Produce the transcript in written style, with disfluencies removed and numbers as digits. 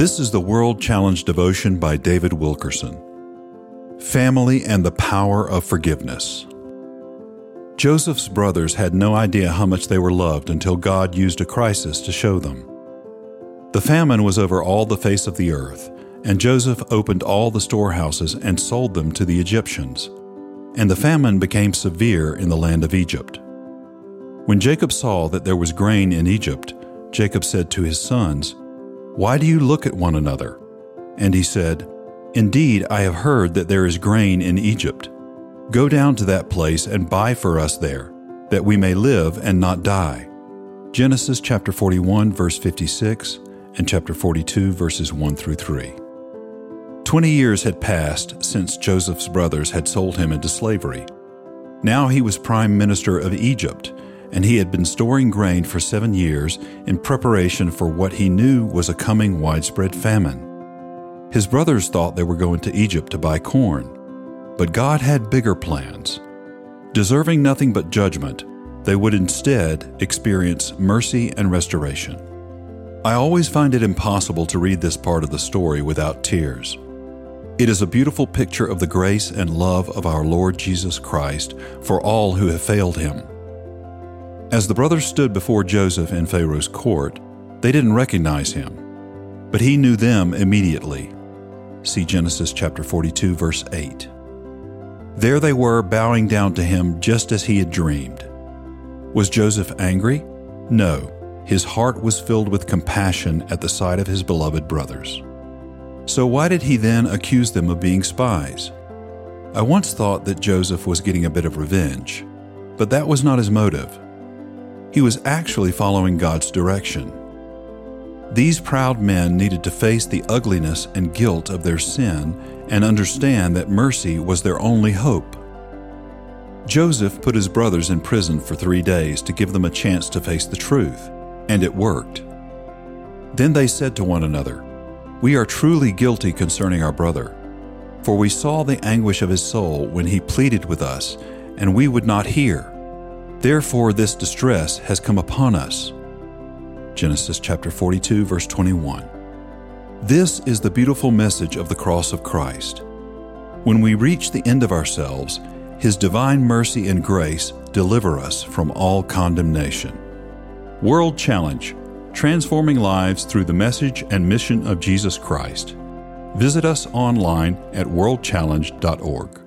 This is the World Challenge devotion by David Wilkerson. Family and the Power of Forgiveness. Joseph's brothers had no idea how much they were loved until God used a crisis to show them. The famine was over all the face of the earth, and Joseph opened all the storehouses and sold them to the Egyptians. And the famine became severe in the land of Egypt. When Jacob saw that there was grain in Egypt, Jacob said to his sons, "Why do you look at one another?" And he said, "Indeed, I have heard that there is grain in Egypt. Go down to that place and buy for us there, that we may live and not die." Genesis chapter 41, verse 56, and chapter 42, verses 1 through 3. 20 years had passed since Joseph's brothers had sold him into slavery. Now he was prime minister of Egypt, and he had been storing grain for 7 years in preparation for what he knew was a coming widespread famine. His brothers thought they were going to Egypt to buy corn, but God had bigger plans. Deserving nothing but judgment, they would instead experience mercy and restoration. I always find it impossible to read this part of the story without tears. It is a beautiful picture of the grace and love of our Lord Jesus Christ for all who have failed him. As the brothers stood before Joseph in Pharaoh's court, they didn't recognize him, but he knew them immediately. See Genesis chapter 42, verse 8. There they were, bowing down to him just as he had dreamed. Was Joseph angry? No, his heart was filled with compassion at the sight of his beloved brothers. So why did he then accuse them of being spies? I once thought that Joseph was getting a bit of revenge, but that was not his motive. He was actually following God's direction. These proud men needed to face the ugliness and guilt of their sin and understand that mercy was their only hope. Joseph put his brothers in prison for 3 days to give them a chance to face the truth, and it worked. Then they said to one another, "We are truly guilty concerning our brother, for we saw the anguish of his soul when he pleaded with us, and we would not hear. Therefore, this distress has come upon us." Genesis chapter 42, verse 21. This is the beautiful message of the cross of Christ. When we reach the end of ourselves, his divine mercy and grace deliver us from all condemnation. World Challenge, transforming lives through the message and mission of Jesus Christ. Visit us online at worldchallenge.org.